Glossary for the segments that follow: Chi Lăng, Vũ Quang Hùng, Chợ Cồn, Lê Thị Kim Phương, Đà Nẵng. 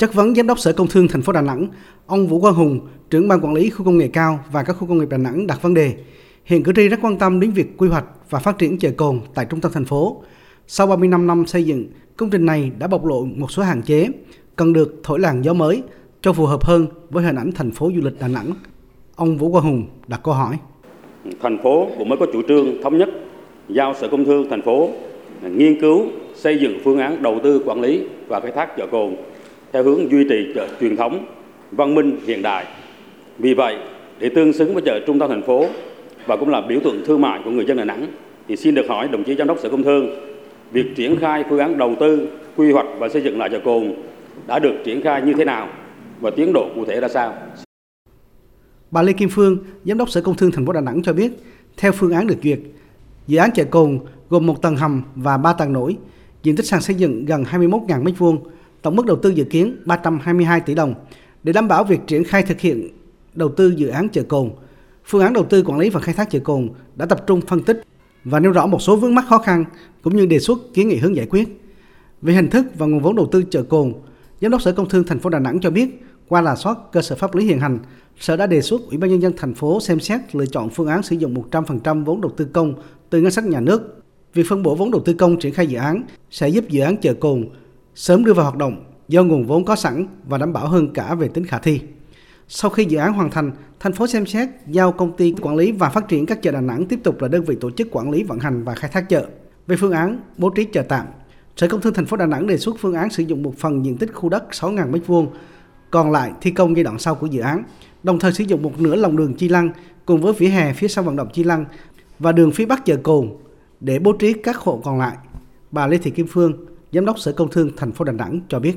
Chất vấn Giám đốc Sở Công Thương thành phố Đà Nẵng, ông Vũ Quang Hùng, trưởng ban quản lý khu công nghệ cao và các khu công nghiệp Đà Nẵng đặt vấn đề. Hiện cử tri rất quan tâm đến việc quy hoạch và phát triển chợ Cồn tại trung tâm thành phố. Sau 35 năm xây dựng, công trình này đã bộc lộ một số hạn chế, cần được thổi làn gió mới cho phù hợp hơn với hình ảnh thành phố du lịch Đà Nẵng. Ông Vũ Quang Hùng đặt câu hỏi. Thành phố cũng mới có chủ trương thống nhất giao Sở Công Thương thành phố nghiên cứu xây dựng phương án đầu tư, quản lý và khai thác chợ Cồn theo hướng duy trì chợ truyền thống, văn minh, hiện đại. Vì vậy, để tương xứng với chợ trung tâm thành phố và cũng là biểu tượng thương mại của người dân Đà Nẵng, thì xin được hỏi đồng chí Giám đốc Sở Công Thương, việc triển khai phương án đầu tư, quy hoạch và xây dựng lại chợ Cồn đã được triển khai như thế nào và tiến độ cụ thể ra sao? Bà Lê Kim Phương, Giám đốc Sở Công Thương thành phố Đà Nẵng cho biết, theo phương án được duyệt, dự án chợ Cồn gồm 1 tầng hầm và 3 tầng nổi, diện tích sàn xây dựng gần 21.000 m2, tổng mức đầu tư dự kiến 322 tỷ đồng. Để đảm bảo việc triển khai thực hiện đầu tư dự án chợ Cồn, phương án đầu tư, quản lý và khai thác chợ Cồn đã tập trung phân tích và nêu rõ một số vướng mắc, khó khăn cũng như đề xuất kiến nghị hướng giải quyết. Về hình thức và nguồn vốn đầu tư chợ Cồn, Giám đốc Sở Công Thương thành phố Đà Nẵng cho biết, qua rà soát cơ sở pháp lý hiện hành, Sở đã đề xuất Ủy ban Nhân dân thành phố xem xét lựa chọn phương án sử dụng 100% vốn đầu tư công từ ngân sách nhà nước. Việc phân bổ vốn đầu tư công triển khai dự án sẽ giúp dự án chợ Cồn sớm đưa vào hoạt động do nguồn vốn có sẵn và đảm bảo hơn cả về tính khả thi. Sau khi dự án hoàn thành, thành phố xem xét giao Công ty Quản lý và Phát triển các chợ Đà Nẵng tiếp tục là đơn vị tổ chức quản lý, vận hành và khai thác chợ. Về phương án bố trí chợ tạm, Sở Công Thương thành phố Đà Nẵng đề xuất phương án sử dụng một phần diện tích khu đất 6.000 m2 còn lại thi công giai đoạn sau của dự án, đồng thời sử dụng một nửa lòng đường Chi Lăng cùng với vỉa hè phía sau vận động Chi Lăng và đường phía bắc chợ Cồn để bố trí các hộ còn lại. Bà Lê Thị Kim Phương, Giám đốc Sở Công Thương thành phố Đà Nẵng cho biết,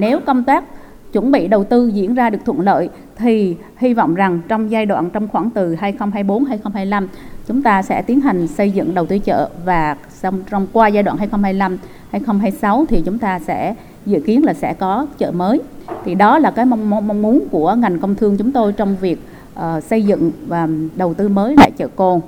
nếu công tác chuẩn bị đầu tư diễn ra được thuận lợi thì hy vọng rằng trong khoảng từ 2024-2025 chúng ta sẽ tiến hành xây dựng đầu tư chợ và qua giai đoạn 2025-2026 thì chúng ta sẽ dự kiến là sẽ có chợ mới. Thì đó là cái mong muốn của ngành công thương chúng tôi trong việc xây dựng và đầu tư mới lại chợ Cồn.